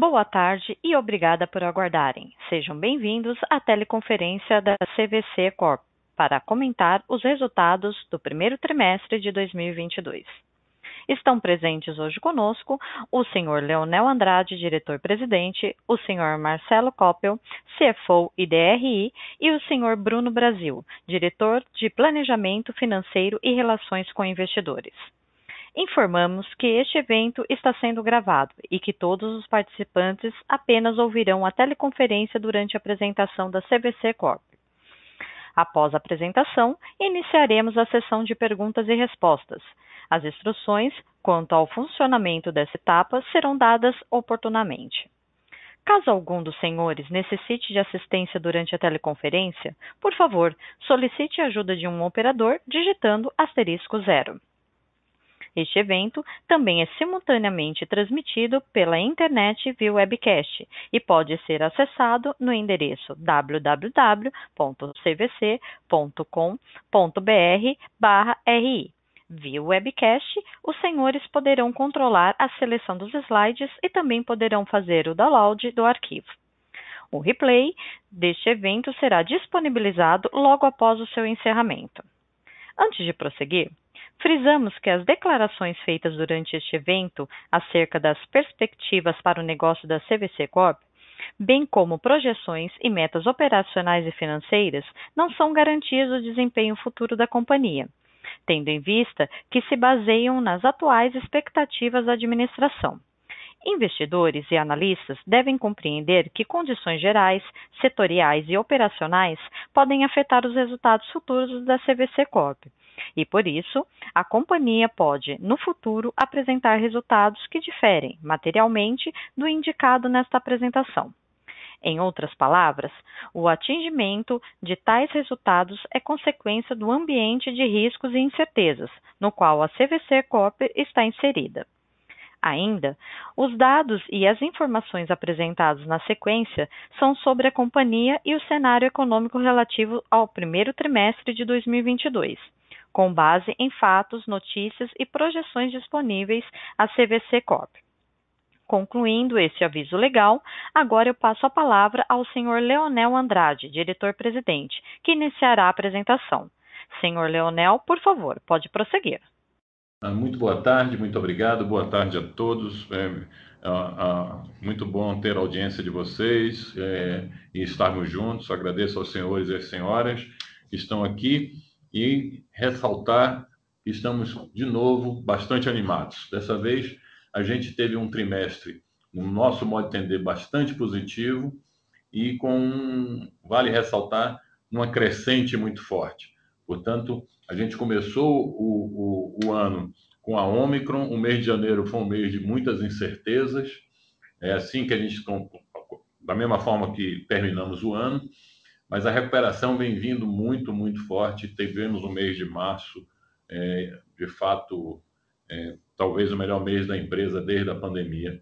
Boa tarde e obrigada por aguardarem. Sejam bem-vindos à teleconferência da CVC Corp para comentar os resultados do primeiro trimestre de 2022. Estão presentes hoje conosco o senhor Leonel Andrade, diretor-presidente, o senhor Marcelo Kopel, CFO e DRI, e o senhor Bruno Brasil, diretor de Planejamento Financeiro e Relações com Investidores. Informamos que este evento está sendo gravado e que todos os participantes apenas ouvirão a teleconferência durante a apresentação da CVC Corp. Após a apresentação, iniciaremos a sessão de perguntas e respostas. As instruções quanto ao funcionamento dessa etapa serão dadas oportunamente. Caso algum dos senhores necessite de assistência durante a teleconferência, por favor, solicite a ajuda de um operador digitando *0. Este evento também é simultaneamente transmitido pela internet via webcast e pode ser acessado no endereço www.cvc.com.br/ri. Via webcast, os senhores poderão controlar a seleção dos slides e também poderão fazer o download do arquivo. O replay deste evento será disponibilizado logo após o seu encerramento. Antes de prosseguir, frisamos que as declarações feitas durante este evento acerca das perspectivas para o negócio da CVC Corp, bem como projeções e metas operacionais e financeiras, não são garantias do desempenho futuro da companhia, tendo em vista que se baseiam nas atuais expectativas da administração. Investidores e analistas devem compreender que condições gerais, setoriais e operacionais podem afetar os resultados futuros da CVC Corp. E, por isso, a companhia pode, no futuro, apresentar resultados que diferem materialmente do indicado nesta apresentação. Em outras palavras, o atingimento de tais resultados é consequência do ambiente de riscos e incertezas, no qual a CVC Corp está inserida. Ainda, os dados e as informações apresentados na sequência são sobre a companhia e o cenário econômico relativo ao primeiro trimestre de 2022, com base em fatos, notícias e projeções disponíveis à CVC Corp. Concluindo esse aviso legal, agora eu passo a palavra ao senhor Leonel Andrade, diretor-presidente, que iniciará a apresentação. Senhor Leonel, por favor, pode prosseguir. Muito boa tarde, muito obrigado, boa tarde a todos, muito bom ter a audiência de vocês e estarmos juntos. Agradeço aos senhores e às senhoras que estão aqui e ressaltar que estamos, de novo, bastante animados. Dessa vez, a gente teve um trimestre, no nosso modo de entender, bastante positivo e com, vale ressaltar, uma crescente muito forte. Portanto, a gente começou o ano com a Ômicron. O mês de janeiro foi um mês de muitas incertezas. É assim que a gente, da mesma forma que terminamos o ano, mas a recuperação vem vindo muito, muito forte. Tivemos o mês de março, de fato, talvez o melhor mês da empresa desde a pandemia,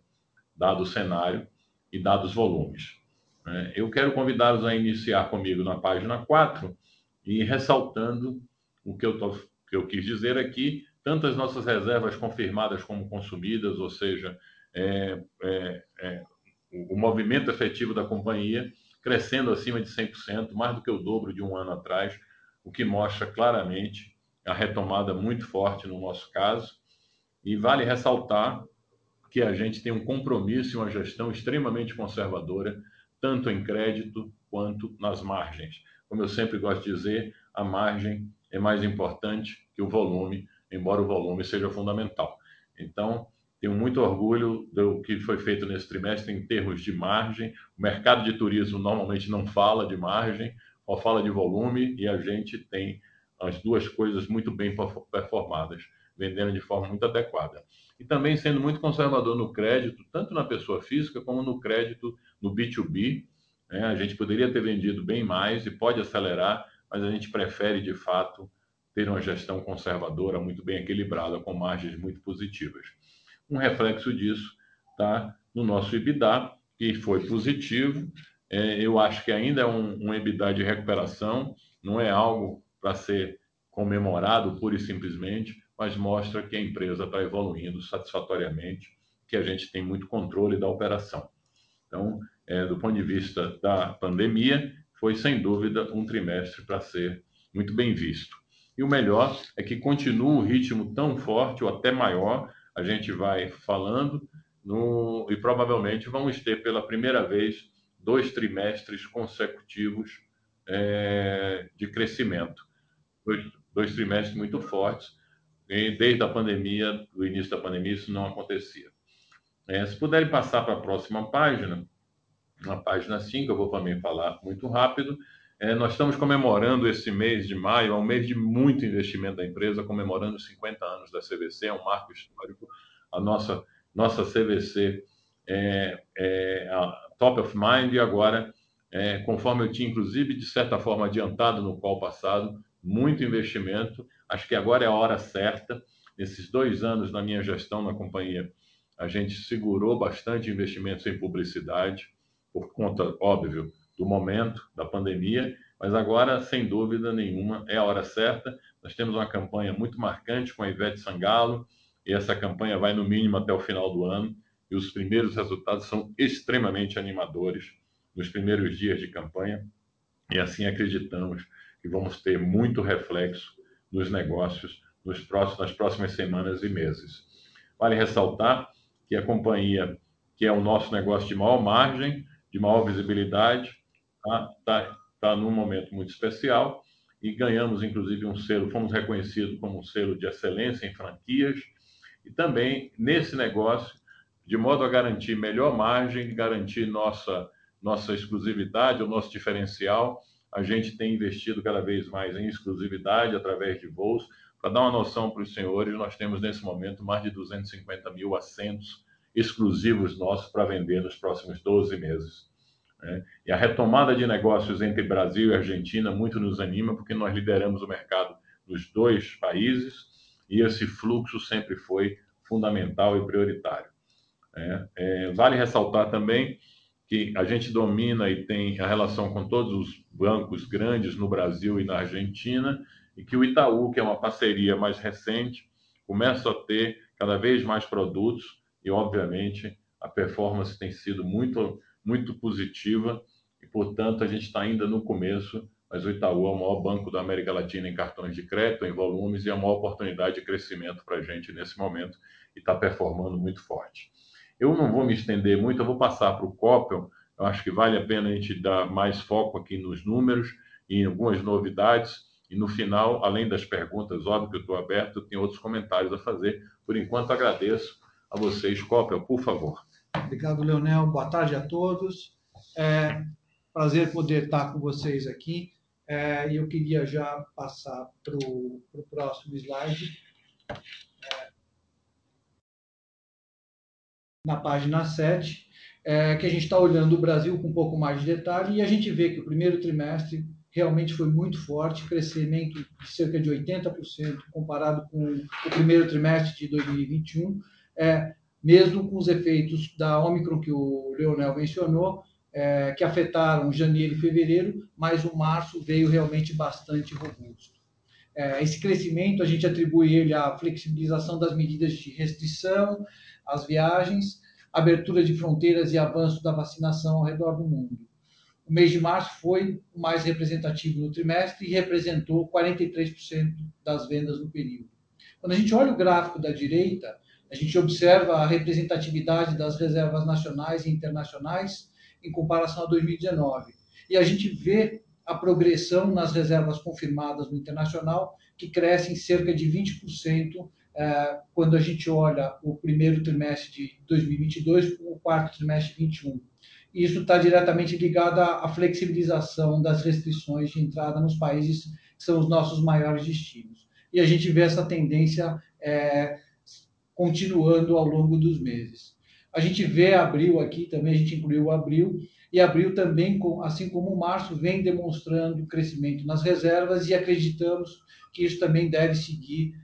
dado o cenário e dados os volumes. Eu quero convidá-los a iniciar comigo na página 4 e ressaltando o que eu quis dizer aqui, tanto as nossas reservas confirmadas como consumidas, ou seja, o movimento efetivo da companhia crescendo acima de 100%, mais do que o dobro de um ano atrás, o que mostra claramente a retomada muito forte no nosso caso. E vale ressaltar que a gente tem um compromisso e uma gestão extremamente conservadora, tanto em crédito quanto nas margens. Como eu sempre gosto de dizer, a margem é mais importante que o volume, embora o volume seja fundamental. Então, tenho muito orgulho do que foi feito nesse trimestre em termos de margem. O mercado de turismo normalmente não fala de margem, só fala de volume, e a gente tem as duas coisas muito bem performadas, vendendo de forma muito adequada. E também sendo muito conservador no crédito, tanto na pessoa física como no crédito no B2B. A gente poderia ter vendido bem mais e pode acelerar, mas a gente prefere, de fato, ter uma gestão conservadora muito bem equilibrada, com margens muito positivas. Um reflexo disso está no nosso EBITDA, que foi positivo. Eu acho que ainda é um EBITDA de recuperação, não é algo para ser comemorado pura e simplesmente, mas mostra que a empresa está evoluindo satisfatoriamente, que a gente tem muito controle da operação. Então, do ponto de vista da pandemia, foi sem dúvida um trimestre para ser muito bem visto. E o melhor é que continua o ritmo tão forte ou até maior, a gente vai falando, e provavelmente vamos ter pela primeira vez 2 trimestres consecutivos de crescimento. 2 trimestres muito fortes, e desde a pandemia, do início da pandemia, isso não acontecia. Se puderem passar para a próxima página, na página 5, eu vou também falar muito rápido. Nós estamos comemorando esse mês de maio, é um mês de muito investimento da empresa, comemorando os 50 anos da CVC, é um marco histórico. A nossa CVC é a top of mind, e agora, conforme eu tinha, inclusive, de certa forma, adiantado no call passado, muito investimento. Acho que agora é a hora certa. Nesses 2 anos na minha gestão na companhia, a gente segurou bastante investimentos em publicidade, por conta, óbvio, do momento da pandemia, mas agora, sem dúvida nenhuma, é a hora certa. Nós temos uma campanha muito marcante com a Ivete Sangalo, e essa campanha vai no mínimo até o final do ano, e os primeiros resultados são extremamente animadores nos primeiros dias de campanha, e assim acreditamos que vamos ter muito reflexo nos negócios nas próximas semanas e meses. Vale ressaltar que a companhia, que é o nosso negócio de maior margem, de maior visibilidade, está num momento muito especial, e ganhamos, inclusive, um selo, fomos reconhecidos como um selo de excelência em franquias, e também nesse negócio, de modo a garantir melhor margem, garantir nossa exclusividade, o nosso diferencial. A gente tem investido cada vez mais em exclusividade através de voos. Para dar uma noção para os senhores, nós temos nesse momento mais de 250 mil assentos exclusivos nossos para vender nos próximos 12 meses. E a retomada de negócios entre Brasil e Argentina muito nos anima, porque nós lideramos o mercado dos 2 países, e esse fluxo sempre foi fundamental e prioritário. Vale ressaltar também que a gente domina e tem a relação com todos os bancos grandes no Brasil e na Argentina, e que o Itaú, que é uma parceria mais recente, começa a ter cada vez mais produtos, e, obviamente, a performance tem sido muito, muito positiva, e, portanto, a gente está ainda no começo, mas o Itaú é o maior banco da América Latina em cartões de crédito, em volumes, e é a maior oportunidade de crescimento para a gente nesse momento, e está performando muito forte. Eu não vou me estender muito, eu vou passar para o Kopel. Eu acho que vale a pena a gente dar mais foco aqui nos números e em algumas novidades, e no final, além das perguntas, óbvio que eu estou aberto, eu tenho outros comentários a fazer. Por enquanto, agradeço a vocês. Kopel, por favor. Obrigado, Leonel. Boa tarde a todos. É prazer poder estar com vocês aqui. E eu queria já passar para o próximo slide. Na página 7, que a gente está olhando o Brasil com um pouco mais de detalhe, e a gente vê que o primeiro trimestre realmente foi muito forte, crescimento de cerca de 80% comparado com o primeiro trimestre de 2021, mesmo com os efeitos da Ômicron que o Leonel mencionou, que afetaram janeiro e fevereiro, mas o março veio realmente bastante robusto. Esse crescimento, a gente atribui ele à flexibilização das medidas de restrição, às viagens, abertura de fronteiras e avanço da vacinação ao redor do mundo. O mês de março foi o mais representativo no trimestre e representou 43% das vendas no período. Quando a gente olha o gráfico da direita, a gente observa a representatividade das reservas nacionais e internacionais em comparação a 2019. E a gente vê a progressão nas reservas confirmadas no internacional, que crescem cerca de 20% quando a gente olha o primeiro trimestre de 2022 com o quarto trimestre de 2021. Isso está diretamente ligado à flexibilização das restrições de entrada nos países que são os nossos maiores destinos. E a gente vê essa tendência continuando ao longo dos meses. A gente vê abril aqui, também a gente incluiu abril, e abril também, assim como março, vem demonstrando crescimento nas reservas, e acreditamos que isso também deve seguir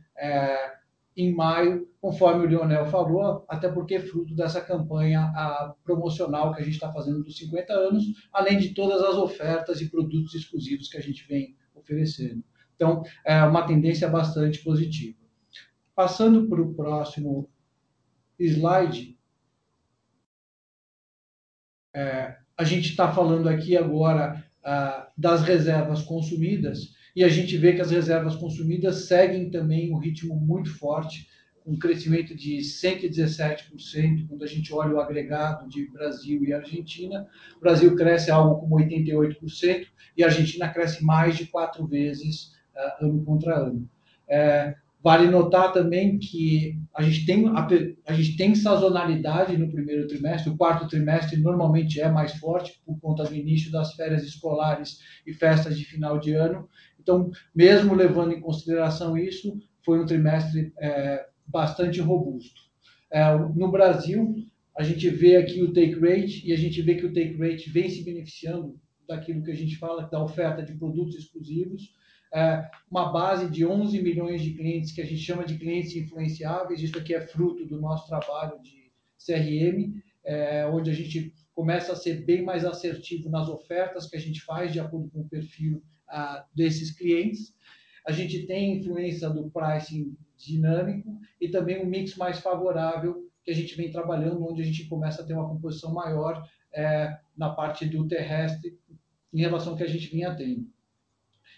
em maio, conforme o Leonel falou, até porque é fruto dessa campanha promocional que a gente está fazendo dos 50 anos, além de todas as ofertas e produtos exclusivos que a gente vem oferecendo. Então, é uma tendência bastante positiva. Passando para o próximo slide, a gente está falando aqui agora das reservas consumidas, e a gente vê que as reservas consumidas seguem também um ritmo muito forte, um crescimento de 117%, quando a gente olha o agregado de Brasil e Argentina. O Brasil cresce algo como 88% e a Argentina cresce mais de 4 vezes ano contra ano. Vale notar também que a gente tem sazonalidade no primeiro trimestre. O quarto trimestre normalmente é mais forte por conta do início das férias escolares e festas de final de ano. Então, mesmo levando em consideração isso, foi um trimestre bastante robusto. No Brasil, a gente vê aqui o take rate, e a gente vê que o take rate vem se beneficiando daquilo que a gente fala, da oferta de produtos exclusivos, uma base de 11 milhões de clientes, que a gente chama de clientes influenciáveis. Isso aqui é fruto do nosso trabalho de CRM, onde a gente começa a ser bem mais assertivo nas ofertas que a gente faz de acordo com o perfil desses clientes. A gente tem influência do pricing dinâmico e também um mix mais favorável que a gente vem trabalhando, onde a gente começa a ter uma composição maior na parte do terrestre em relação ao que a gente vinha tendo.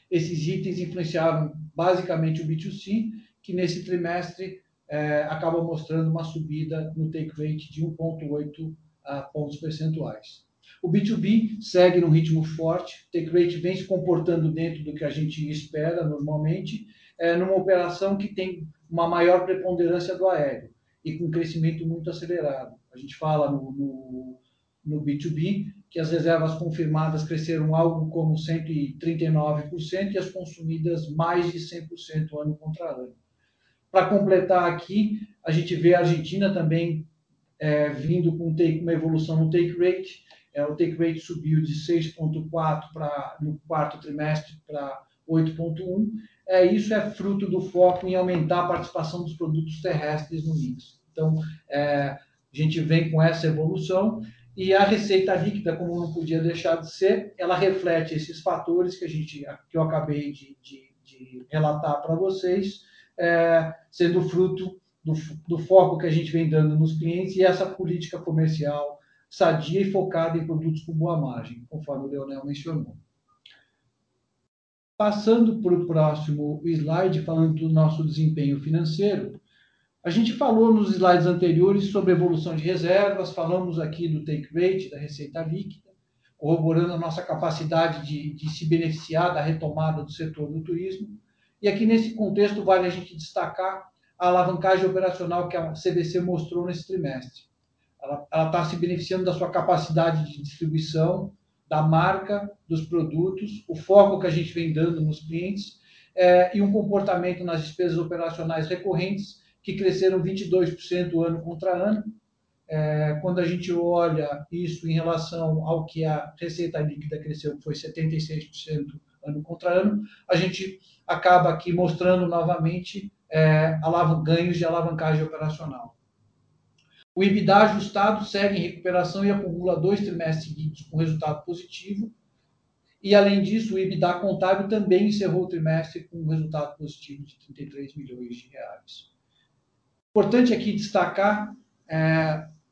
Esses itens influenciaram basicamente o B2C, que nesse trimestre acaba mostrando uma subida no take rate de 1,8 pontos percentuais. O B2B segue num ritmo forte, o take rate vem se comportando dentro do que a gente espera normalmente, numa operação que tem uma maior preponderância do aéreo e com um crescimento muito acelerado. A gente fala no B2B que as reservas confirmadas cresceram algo como 139% e as consumidas mais de 100% ano contra ano. Para completar aqui, a gente vê a Argentina também vindo com uma evolução no take rate. O take rate subiu de 6,4 no quarto trimestre para 8,1. Isso é fruto do foco em aumentar a participação dos produtos terrestres no mix. Então, a gente vem com essa evolução, e a receita líquida, como não podia deixar de ser, ela reflete esses fatores que eu acabei de relatar para vocês, sendo fruto do foco que a gente vem dando nos clientes e essa política comercial sadia e focada em produtos com boa margem, conforme o Leonel mencionou. Passando para o próximo slide, falando do nosso desempenho financeiro, a gente falou nos slides anteriores sobre a evolução de reservas, falamos aqui do take rate, da receita líquida, corroborando a nossa capacidade de se beneficiar da retomada do setor do turismo. E aqui, nesse contexto, vale a gente destacar a alavancagem operacional que a CVC mostrou nesse trimestre. Ela está se beneficiando da sua capacidade de distribuição, da marca, dos produtos, o foco que a gente vem dando nos clientes e um comportamento nas despesas operacionais recorrentes que cresceram 22% ano contra ano. Quando a gente olha isso em relação ao que a receita líquida cresceu, que foi 76% ano contra ano, a gente acaba aqui mostrando novamente ganhos de alavancagem operacional. O EBITDA ajustado segue em recuperação e acumula 2 trimestres seguidos com resultado positivo. E, além disso, o EBITDA contábil também encerrou o trimestre com um resultado positivo de 33 milhões de reais. Importante aqui destacar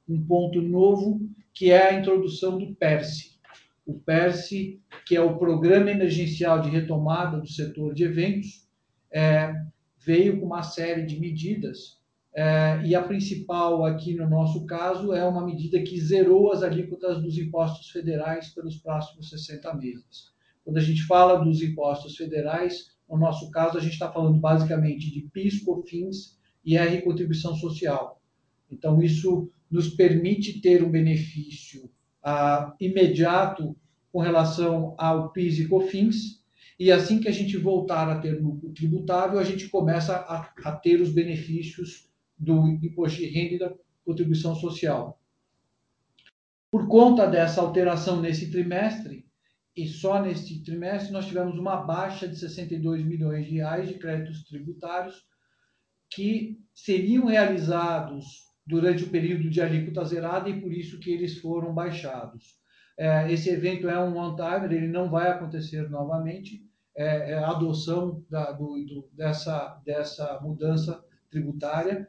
um ponto novo, que é a introdução do Perse. O Perse, que é o Programa Emergencial de Retomada do Setor de Eventos, veio com uma série de medidas. E a principal aqui no nosso caso é uma medida que zerou as alíquotas dos impostos federais pelos próximos 60 meses. Quando a gente fala dos impostos federais, no nosso caso a gente está falando basicamente de PIS, COFINS e contribuição social. Então isso nos permite ter um benefício imediato com relação ao PIS e COFINS. E assim que a gente voltar a ter lucro tributável, a gente começa a ter os benefícios do imposto de renda e da contribuição social. Por conta dessa alteração nesse trimestre, e só nesse trimestre, nós tivemos uma baixa de 62 milhões de reais de créditos tributários que seriam realizados durante o período de alíquota zerada e por isso que eles foram baixados. Esse evento é um one-timer, ele não vai acontecer novamente. A adoção dessa mudança tributária.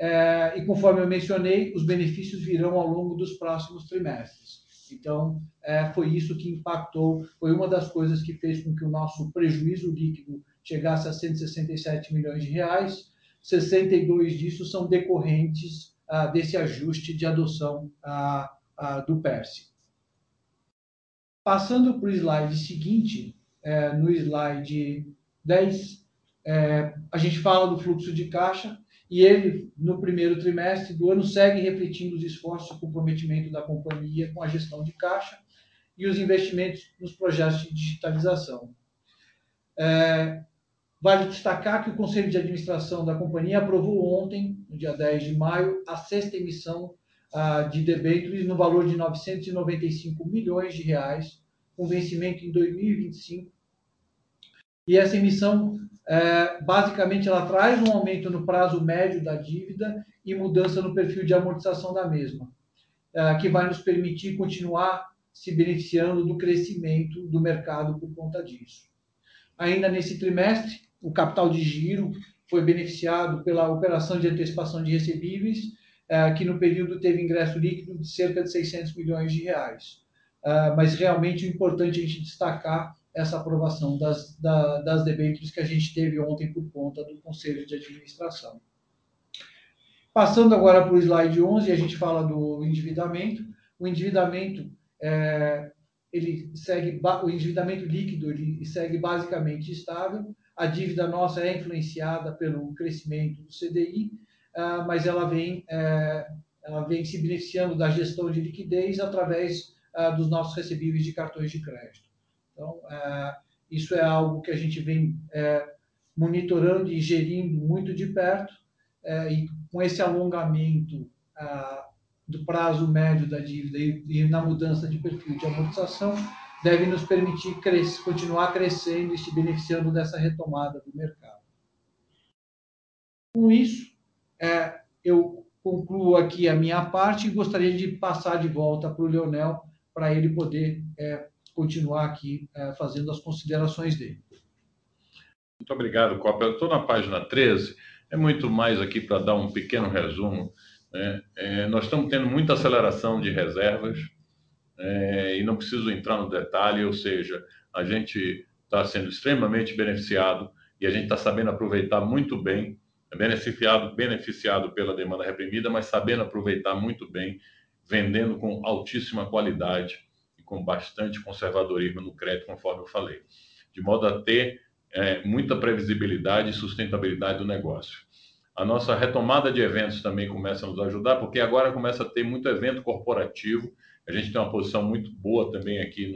E, conforme eu mencionei, os benefícios virão ao longo dos próximos trimestres. Então, foi isso que impactou, foi uma das coisas que fez com que o nosso prejuízo líquido chegasse a 167 milhões de reais, 62 disso são decorrentes desse ajuste de adoção do Perse. Passando para o slide seguinte, no slide 10, a gente fala do fluxo de caixa e ele, no primeiro trimestre do ano, segue refletindo os esforços e comprometimento da companhia com a gestão de caixa e os investimentos nos projetos de digitalização. Vale destacar que o Conselho de Administração da companhia aprovou ontem, no dia 10 de maio, a sexta emissão de debêntures no valor de 995 milhões de reais, com vencimento em 2025. E essa emissão, basicamente, ela traz um aumento no prazo médio da dívida e mudança no perfil de amortização da mesma, que vai nos permitir continuar se beneficiando do crescimento do mercado por conta disso. Ainda nesse trimestre, o capital de giro foi beneficiado pela operação de antecipação de recebíveis, que no período teve ingresso líquido de cerca de 600 milhões de reais. Mas realmente é importante a gente destacar essa aprovação das debêntures que a gente teve ontem por conta do Conselho de Administração. Passando agora para o slide 11, a gente fala do endividamento. O endividamento o endividamento líquido ele segue basicamente estável. A dívida nossa é influenciada pelo crescimento do CDI, mas ela vem se beneficiando da gestão de liquidez através dos nossos recebíveis de cartões de crédito. Então, isso é algo que a gente vem monitorando e gerindo muito de perto, e com esse alongamento do prazo médio da dívida e na mudança de perfil de amortização, deve nos permitir continuar crescendo e se beneficiando dessa retomada do mercado. Com isso, eu concluo aqui a minha parte e gostaria de passar de volta para o Leonel, para ele poder continuar aqui fazendo as considerações dele. Muito obrigado, Kopel. Estou na página 13, é muito mais aqui para dar um pequeno resumo. Nós estamos tendo muita aceleração de reservas, e não preciso entrar no detalhe, ou seja, a gente está sendo extremamente beneficiado e a gente está sabendo aproveitar muito bem, beneficiado pela demanda reprimida, mas sabendo aproveitar muito bem, vendendo com altíssima qualidade e com bastante conservadorismo no crédito, conforme eu falei, de modo a ter muita previsibilidade e sustentabilidade do negócio. A nossa retomada de eventos também começa a nos ajudar, porque agora começa a ter muito evento corporativo. A gente tem uma posição muito boa também aqui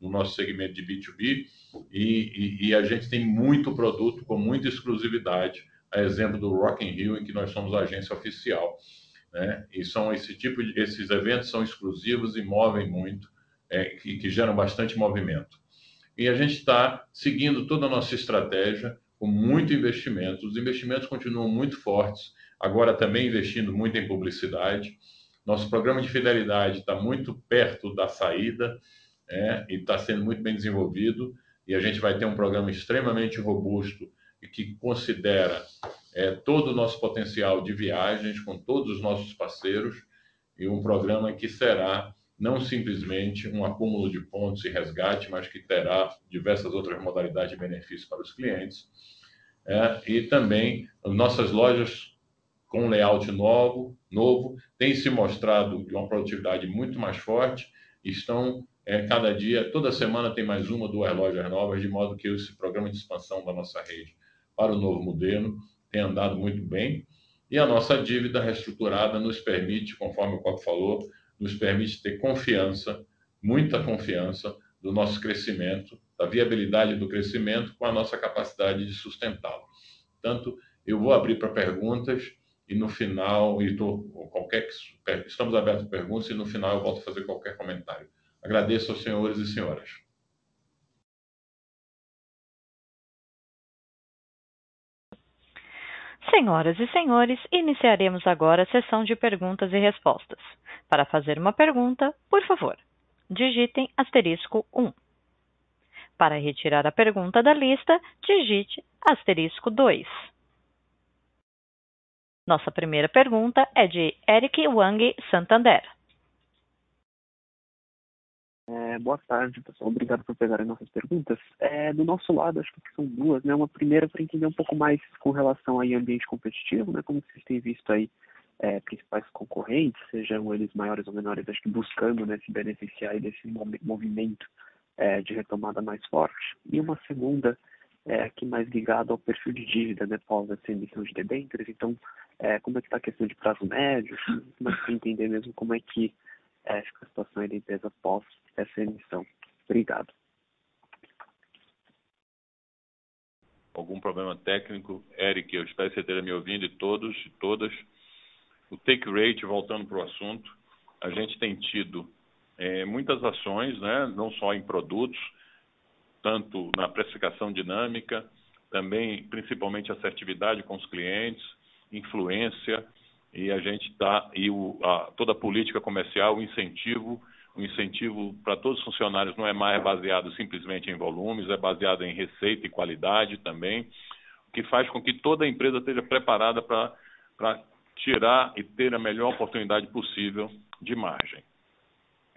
no nosso segmento de B2B e a gente tem muito produto com muita exclusividade, a exemplo do Rock in Rio, em que nós somos agência oficial, né? E esses eventos são exclusivos e movem muito, e que geram bastante movimento. E a gente está seguindo toda a nossa estratégia, com muito investimento. Os investimentos continuam muito fortes, agora também investindo muito em publicidade. Nosso programa de fidelidade está muito perto da saída, e está sendo muito bem desenvolvido, e a gente vai ter um programa extremamente robusto e que considera todo o nosso potencial de viagens com todos os nossos parceiros, e um programa que será não simplesmente um acúmulo de pontos e resgate, mas que terá diversas outras modalidades de benefício para os clientes. E também as nossas lojas com layout novo têm se mostrado de uma produtividade muito mais forte, estão cada dia, toda semana tem mais uma ou duas lojas novas, de modo que esse programa de expansão da nossa rede para o novo modelo tem andado muito bem, e a nossa dívida reestruturada nos permite, conforme o Kopel falou, nos permite ter confiança, muita confiança do nosso crescimento, da viabilidade do crescimento com a nossa capacidade de sustentá-lo. Portanto, eu vou abrir para perguntas e no final, estamos abertos a perguntas e no final eu volto a fazer qualquer comentário. Agradeço aos senhores e senhoras. Senhoras e senhores, iniciaremos agora a sessão de perguntas e respostas. Para fazer uma pergunta, por favor, digitem asterisco 1. Para retirar a pergunta da lista, digite asterisco 2. Nossa primeira pergunta é de Eric Wang, Santander. Boa tarde, pessoal. Obrigado por pegarem nossas perguntas. Do nosso lado, acho que são duas, né? Uma primeira para entender um pouco mais com relação ao ambiente competitivo, né? Como vocês têm visto aí principais concorrentes, sejam eles maiores ou menores, acho que buscando, né, se beneficiar aí desse movimento de retomada mais forte. E uma segunda aqui mais ligada ao perfil de dívida, né, pós essa emissão de debêntures. Então, como é que está a questão de prazo médio? Mas para entender mesmo como é que fica a situação aí da empresa pós essa emissão. Obrigado. Algum problema técnico? Eric, eu espero que você tenha me ouvindo, e todos e todas. O take rate, voltando para o assunto, a gente tem tido muitas ações, né, não só em produtos, tanto na precificação dinâmica, também principalmente assertividade com os clientes, influência, e a gente está, toda a política comercial, o incentivo para todos os funcionários não é mais baseado simplesmente em volumes, é baseado em receita e qualidade também, o que faz com que toda a empresa esteja preparada para tirar e ter a melhor oportunidade possível de margem.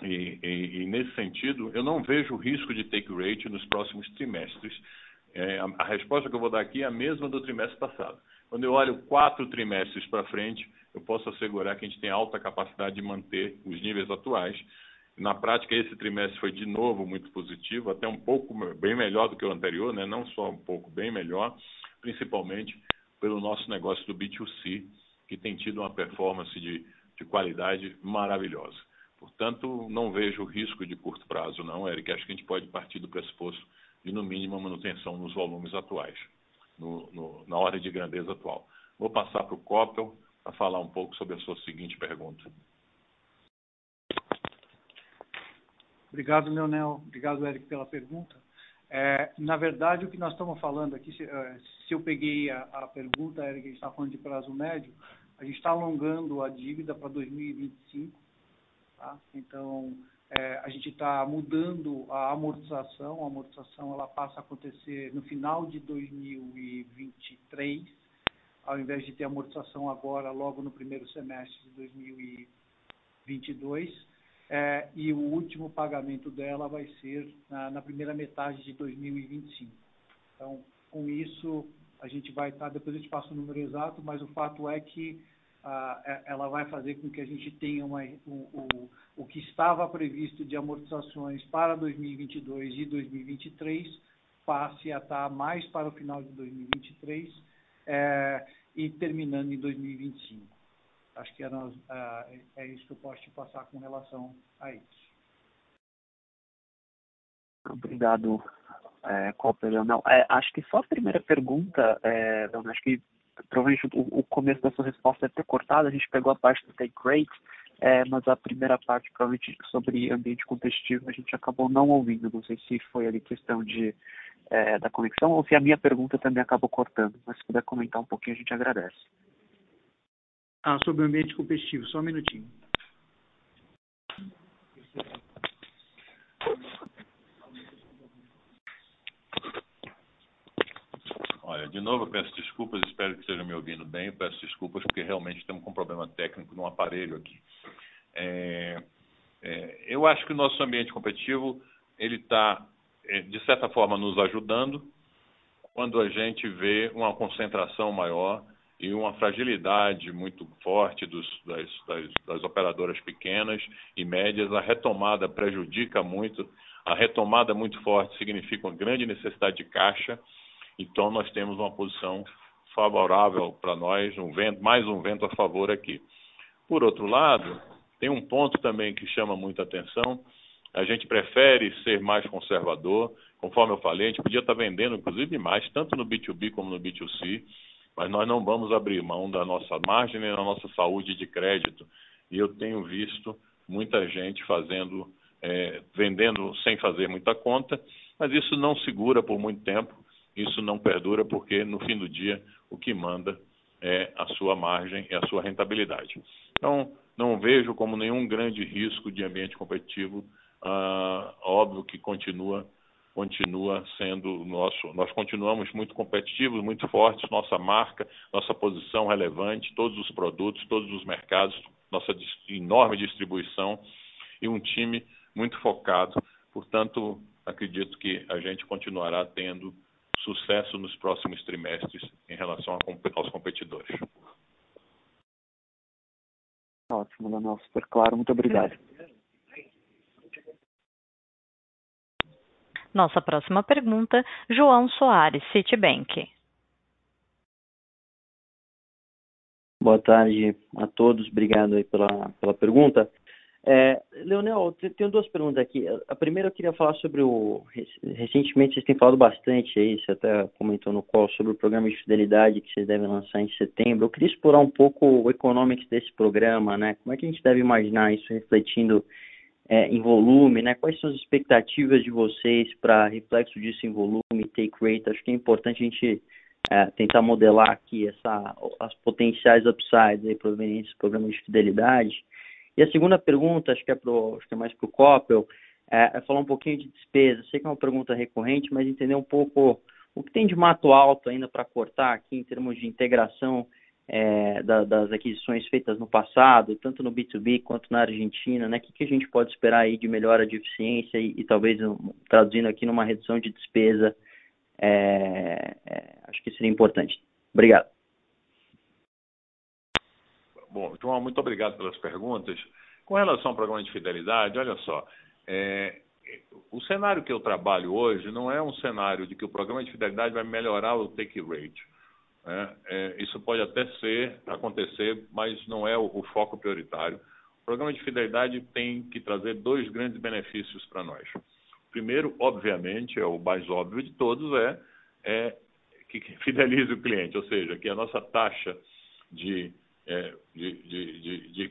E nesse sentido, eu não vejo risco de take rate nos próximos trimestres. A resposta que eu vou dar aqui é a mesma do trimestre passado. Quando eu olho 4 trimestres para frente, eu posso assegurar que a gente tem alta capacidade de manter os níveis atuais. Na prática, esse trimestre foi de novo muito positivo, até um pouco bem melhor do que o anterior, né? Não só um pouco, bem melhor, principalmente pelo nosso negócio do B2C, que tem tido uma performance de qualidade maravilhosa. Portanto, não vejo risco de curto prazo, não, Eric. Acho que a gente pode partir do pressuposto de, no mínimo, a manutenção nos volumes atuais, na ordem de grandeza atual. Vou passar para o Kopel para falar um pouco sobre a sua seguinte pergunta. Obrigado, Leonel. Obrigado, Eric, pela pergunta. Na verdade, o que nós estamos falando aqui, se eu peguei a pergunta, Eric, a gente está falando de prazo médio, a gente está alongando a dívida para 2025, tá? Então, a gente está mudando a amortização. A amortização ela passa a acontecer no final de 2023, ao invés de ter amortização agora, logo no primeiro semestre de 2022. E o último pagamento dela vai ser na primeira metade de 2025. Então, com isso, a gente vai estar, depois eu te passo o número exato, mas o fato é que ela vai fazer com que a gente tenha o que estava previsto de amortizações para 2022 e 2023, passe a estar mais para o final de 2023 e terminando em 2025. Acho que é isso que eu posso te passar com relação a isso. Obrigado, Kopel, Leonel. Acho que só a primeira pergunta, Leonel, acho que provavelmente o começo da sua resposta é até cortado, a gente pegou a parte do take rate, mas a primeira parte, provavelmente, sobre ambiente competitivo, a gente acabou não ouvindo. Não sei se foi ali questão da conexão ou se a minha pergunta também acabou cortando, mas se puder comentar um pouquinho, a gente agradece. Sobre o ambiente competitivo, só um minutinho. Olha, de novo eu peço desculpas, espero que estejam me ouvindo bem, eu peço desculpas porque realmente estamos com um problema técnico no aparelho aqui. Eu acho que o nosso ambiente competitivo, ele está, de certa forma, nos ajudando quando a gente vê uma concentração maior e uma fragilidade muito forte das operadoras pequenas e médias. A retomada prejudica muito, a retomada muito forte significa uma grande necessidade de caixa, então nós temos uma posição favorável para nós, mais um vento a favor aqui. Por outro lado, tem um ponto também que chama muita atenção, a gente prefere ser mais conservador, conforme eu falei, a gente podia estar vendendo inclusive mais, tanto no B2B como no B2C, mas nós não vamos abrir mão da nossa margem e da nossa saúde de crédito. E eu tenho visto muita gente vendendo sem fazer muita conta, mas isso não segura por muito tempo, isso não perdura, porque no fim do dia o que manda é a sua margem e a sua rentabilidade. Então, não vejo como nenhum grande risco de ambiente competitivo. Óbvio que continua sendo nosso, nós continuamos muito competitivos, muito fortes, nossa marca, nossa posição relevante, todos os produtos, todos os mercados, nossa enorme distribuição e um time muito focado. Portanto, acredito que a gente continuará tendo sucesso nos próximos trimestres em relação aos competidores. Ótimo, Leonel, super claro. Muito obrigado. Nossa próxima pergunta, João Soares, Citibank. Boa tarde a todos, obrigado aí pela pergunta. Leonel, tenho duas perguntas aqui. A primeira eu queria falar sobre recentemente vocês têm falado bastante aí, você até comentou no call sobre o programa de fidelidade que vocês devem lançar em setembro. Eu queria explorar um pouco o economics desse programa, né? Como é que a gente deve imaginar isso refletindo em volume, né? Quais são as expectativas de vocês para reflexo disso em volume, take rate? Acho que é importante a gente tentar modelar aqui as potenciais upsides aí provenientes do programa de fidelidade. E a segunda pergunta, acho que é mais para o Kopel, é falar um pouquinho de despesa. Sei que é uma pergunta recorrente, mas entender um pouco o que tem de mato alto ainda para cortar aqui em termos de integração das aquisições feitas no passado, tanto no B2B quanto na Argentina, né? O que a gente pode esperar aí de melhora de eficiência e talvez, traduzindo aqui, numa redução de despesa, acho que seria importante. Obrigado. Bom, João, muito obrigado pelas perguntas. Com relação ao programa de fidelidade, olha só, o cenário que eu trabalho hoje não é um cenário de que o programa de fidelidade vai melhorar o take rate. Isso pode até acontecer, mas não é o foco prioritário. O programa de fidelidade tem que trazer dois grandes benefícios para nós. O primeiro, obviamente, é o mais óbvio de todos, é que fidelize o cliente, ou seja, que a nossa taxa de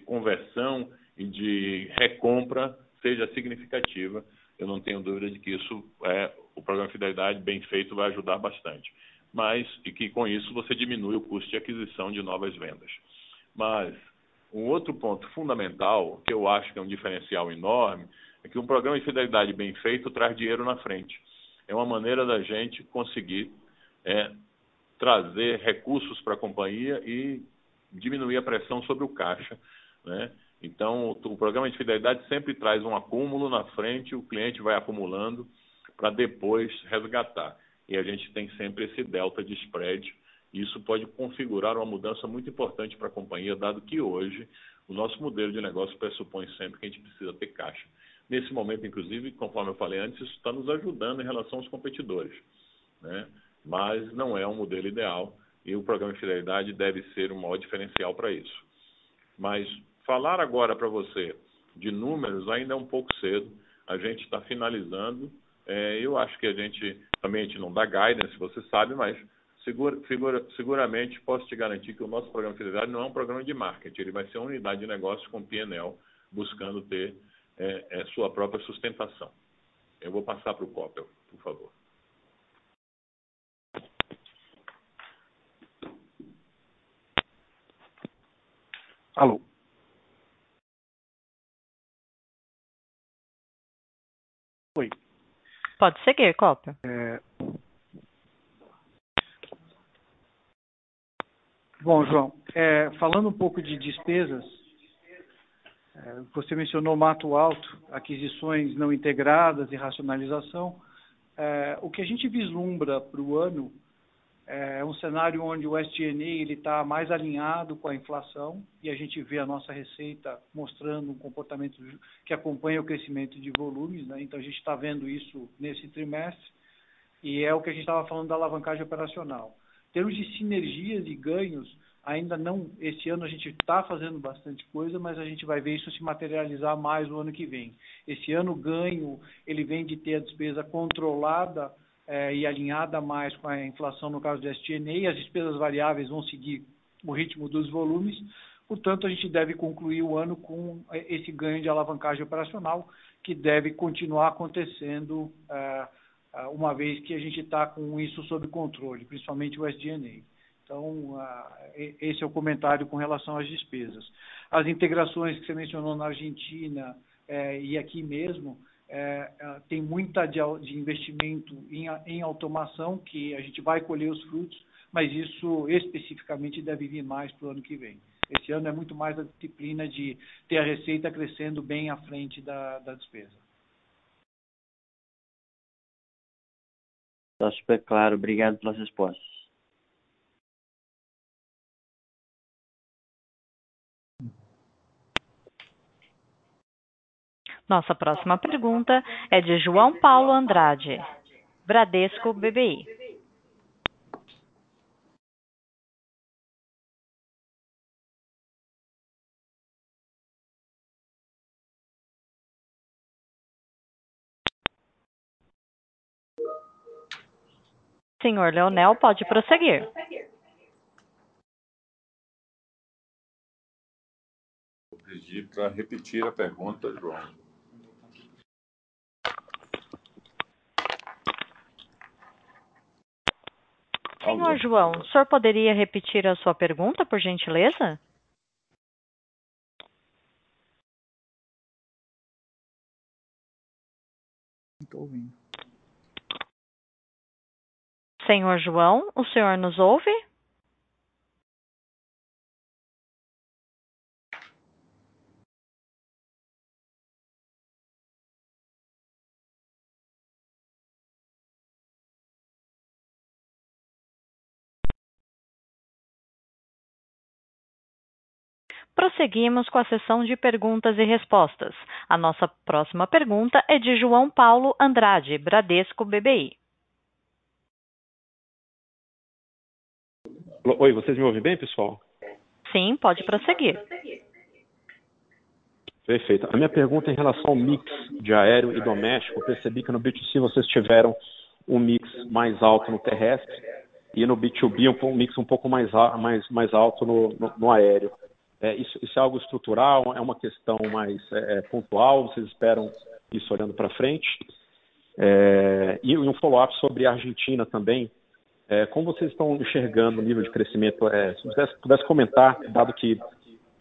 conversão e de recompra seja significativa. Eu não tenho dúvida de que isso o programa de fidelidade bem feito vai ajudar bastante, mas e que com isso você diminui o custo de aquisição de novas vendas. Mas um outro ponto fundamental, que eu acho que é um diferencial enorme, é que um programa de fidelidade bem feito traz dinheiro na frente. É uma maneira da gente conseguir trazer recursos para a companhia e diminuir a pressão sobre o caixa, né? Então, o programa de fidelidade sempre traz um acúmulo na frente, o cliente vai acumulando para depois resgatar. E a gente tem sempre esse delta de spread. Isso pode configurar uma mudança muito importante para a companhia, dado que hoje o nosso modelo de negócio pressupõe sempre que a gente precisa ter caixa. Nesse momento, inclusive, conforme eu falei antes, isso está nos ajudando em relação aos competidores, né? Mas não é um modelo ideal. E o programa de fidelidade deve ser um maior diferencial para isso. Mas falar agora para você de números ainda é um pouco cedo. A gente está finalizando. Eu acho que a gente não dá guidance, você sabe, mas seguramente posso te garantir que o nosso programa de fidelidade não é um programa de marketing. Ele vai ser uma unidade de negócio com P&L, buscando ter sua própria sustentação. Eu vou passar para o Kopel, por favor. Alô. Oi. Pode seguir, Kopel. Bom, João, falando um pouco de despesas, você mencionou mato alto, aquisições não integradas e racionalização. O que a gente vislumbra para o ano é um cenário onde o SG&A está mais alinhado com a inflação e a gente vê a nossa receita mostrando um comportamento que acompanha o crescimento de volumes, né? Então, a gente está vendo isso nesse trimestre e é o que a gente estava falando da alavancagem operacional. Em termos de sinergias e ganhos, ainda não, esse ano a gente está fazendo bastante coisa, mas a gente vai ver isso se materializar mais no ano que vem. Esse ano o ganho ele vem de ter a despesa controlada e alinhada mais com a inflação no caso do SG&A, as despesas variáveis vão seguir o ritmo dos volumes, portanto a gente deve concluir o ano com esse ganho de alavancagem operacional que deve continuar acontecendo uma vez que a gente está com isso sob controle, principalmente o SG&A. Então, esse é o comentário com relação às despesas. As integrações que você mencionou na Argentina e aqui mesmo, tem muita de investimento em automação que a gente vai colher os frutos, mas isso especificamente deve vir mais para o ano que vem. Esse ano é muito mais a disciplina de ter a receita crescendo bem à frente da despesa. Está super claro. Obrigado pelas respostas. Nossa próxima pergunta é de João Paulo Andrade, Bradesco BBI. Senhor Leonel, pode prosseguir. Vou pedir para repetir a pergunta, João. Senhor João, o senhor poderia repetir a sua pergunta, por gentileza? Não estou ouvindo. Senhor João, o senhor nos ouve? Prosseguimos com a sessão de perguntas e respostas. A nossa próxima pergunta é de João Paulo Andrade, Bradesco BBI. Oi, vocês me ouvem bem, pessoal? Sim, pode prosseguir. Perfeito. A minha pergunta é em relação ao mix de aéreo e doméstico. Percebi que no B2C vocês tiveram um mix mais alto no terrestre e no B2B um mix um pouco mais alto no aéreo. Isso é algo estrutural? É uma questão mais pontual? Vocês esperam isso olhando para frente? E um follow-up sobre a Argentina também. Como vocês estão enxergando o nível de crescimento? Se você pudesse comentar, dado que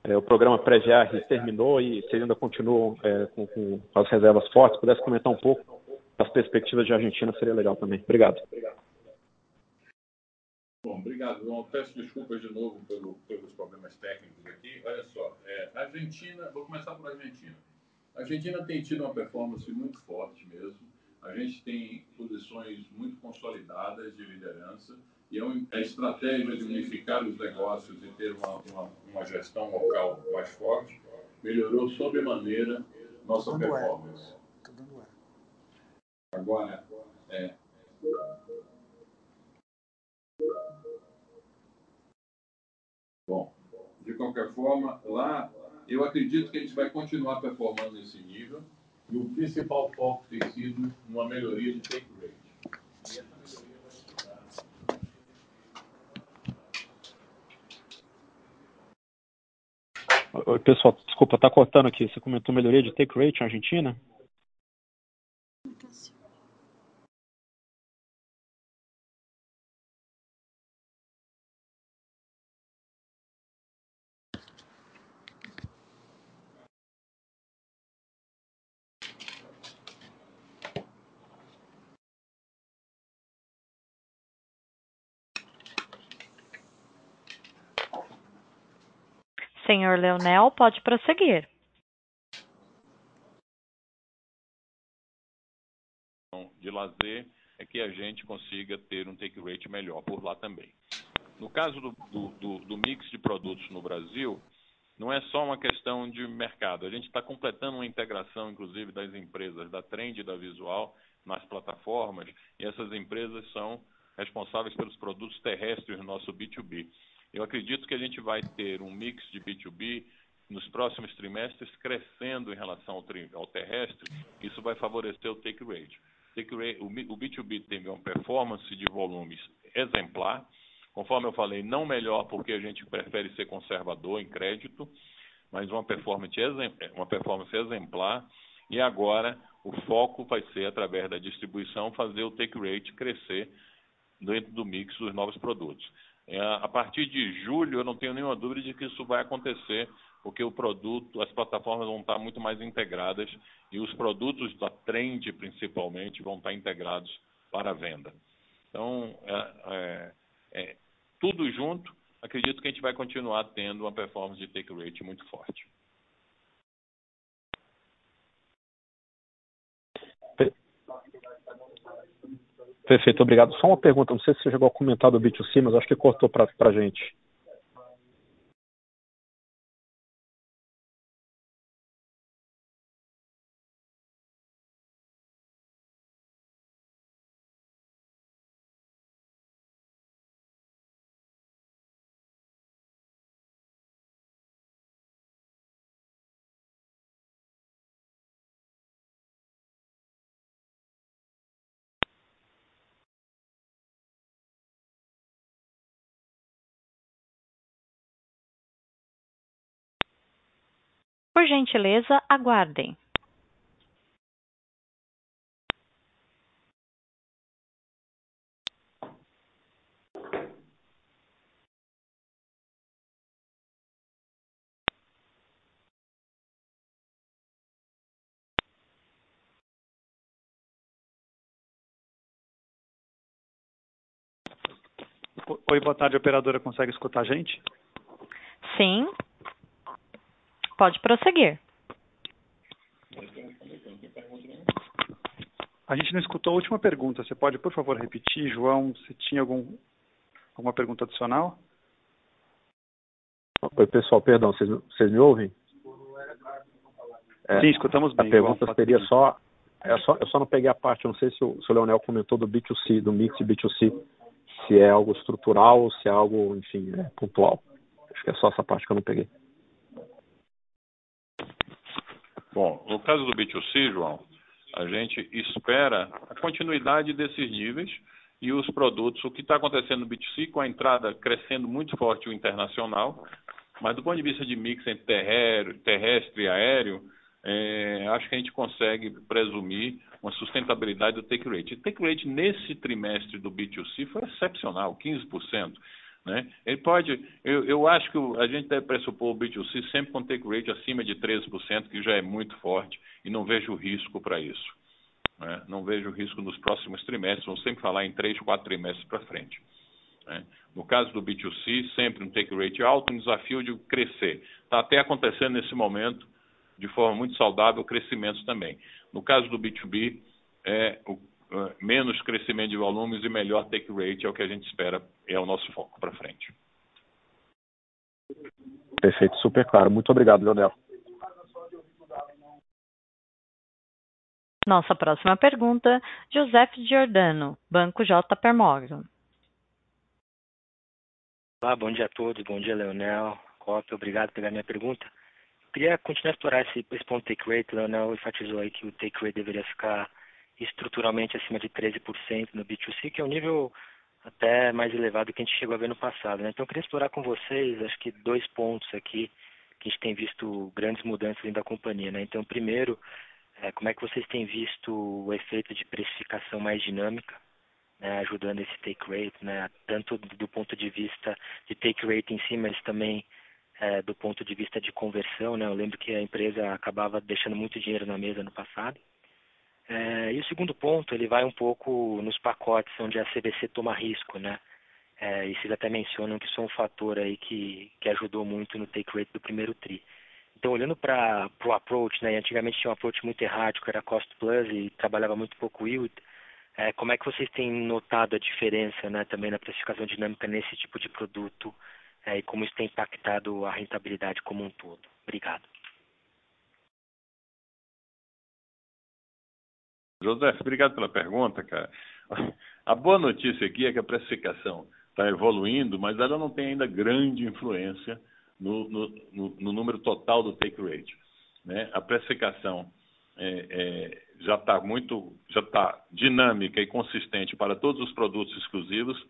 o programa pré-VR terminou e vocês ainda continuam com as reservas fortes, pudesse comentar um pouco as perspectivas de Argentina, seria legal também. Obrigado. Bom, obrigado, João. Peço desculpas de novo pelos problemas técnicos aqui. Olha só, Argentina, vou começar por Argentina. A Argentina tem tido uma performance muito forte mesmo. A gente tem posições muito consolidadas de liderança e a estratégia de unificar os negócios e ter uma gestão local mais forte melhorou sobremaneira nossa performance. Agora, bom, de qualquer forma, lá eu acredito que a gente vai continuar performando nesse nível e o principal foco tem sido uma melhoria de take rate. Oi, pessoal, desculpa, está cortando aqui. Você comentou melhoria de take rate na Argentina? Senhor Leonel, pode prosseguir. De lazer é que a gente consiga ter um take rate melhor por lá também. No caso do mix de produtos no Brasil, não é só uma questão de mercado. A gente está completando uma integração, inclusive, das empresas da Trend e da Visual nas plataformas, e essas empresas são responsáveis pelos produtos terrestres no nosso B2B. Eu acredito que a gente vai ter um mix de B2B nos próximos trimestres crescendo em relação ao terrestre. Isso vai favorecer o take rate. O B2B teve uma performance de volumes exemplar. Conforme eu falei, não melhor porque a gente prefere ser conservador em crédito, mas uma performance exemplar. E agora o foco vai ser, através da distribuição, fazer o take rate crescer dentro do mix dos novos produtos. A partir de julho, eu não tenho nenhuma dúvida de que isso vai acontecer, porque o produto, as plataformas vão estar muito mais integradas e os produtos da Trend, principalmente, vão estar integrados para a venda. Então, tudo junto, acredito que a gente vai continuar tendo uma performance de take rate muito forte. Perfeito, obrigado. Só uma pergunta, não sei se você chegou a comentar do B2C, mas acho que cortou para a gente. Por gentileza, aguardem. Oi, boa tarde, operadora. Consegue escutar a gente? Sim. Pode prosseguir. A gente não escutou a última pergunta. Você pode, por favor, repetir, João, se tinha alguma pergunta adicional? Oi, pessoal, perdão, vocês me ouvem? Sim, escutamos bem. A pergunta João, seria só... Eu só não peguei a parte, eu não sei se o Leonel comentou do B2C, do mix B2C, se é algo estrutural ou se é algo, enfim, pontual. Acho que é só essa parte que eu não peguei. Bom, no caso do B2C, João, a gente espera a continuidade desses níveis e os produtos. O que está acontecendo no B2C, com a entrada crescendo muito forte o internacional, mas do ponto de vista de mix entre terrestre e aéreo, acho que a gente consegue presumir uma sustentabilidade do take rate. O take rate nesse trimestre do B2C foi excepcional, 15%. Né? Ele pode, eu acho que a gente deve pressupor o B2C sempre com take rate acima de 13%, que já é muito forte, e não vejo risco para isso. Né? Não vejo risco nos próximos trimestres, vamos sempre falar em 3, 4 trimestres para frente. Né? No caso do B2C, sempre um take rate alto, um desafio de crescer. Está até acontecendo nesse momento, de forma muito saudável, crescimentos também. No caso do B2B, menos crescimento de volumes e melhor take rate é o que a gente espera, é o nosso foco para frente. Perfeito, super claro. Muito obrigado, Leonel. Nossa próxima pergunta, José Giordano, Banco JP Morgan. Olá, bom dia a todos, bom dia, Leonel. Kopel, obrigado pela minha pergunta. Eu queria continuar a explorar esse ponto take rate. Leonel enfatizou aí que o take rate deveria ficar estruturalmente acima de 13% no B2C, que é um nível até mais elevado que a gente chegou a ver no passado. Né? Então, eu queria explorar com vocês, acho que dois pontos aqui, que a gente tem visto grandes mudanças dentro da companhia. Né? Então, primeiro, como é que vocês têm visto o efeito de precificação mais dinâmica, né, ajudando esse take rate, né, tanto do ponto de vista de take rate em si, mas também do ponto de vista de conversão. Né? Eu lembro que a empresa acabava deixando muito dinheiro na mesa no passado. E o segundo ponto, ele vai um pouco nos pacotes onde a CVC toma risco, né? E vocês até mencionam que isso é um fator aí que ajudou muito no take rate do primeiro tri. Então, olhando para o approach, né? Antigamente tinha um approach muito errático, era cost plus e trabalhava muito pouco yield. Como é que vocês têm notado a diferença, né? Também na precificação dinâmica nesse tipo de produto e como isso tem impactado a rentabilidade como um todo? Obrigado. José, obrigado pela pergunta, cara. A boa notícia aqui é que a precificação está evoluindo, mas ela não tem ainda grande influência no número total do take rate. Né? A precificação já está dinâmica e consistente para todos os produtos exclusivos,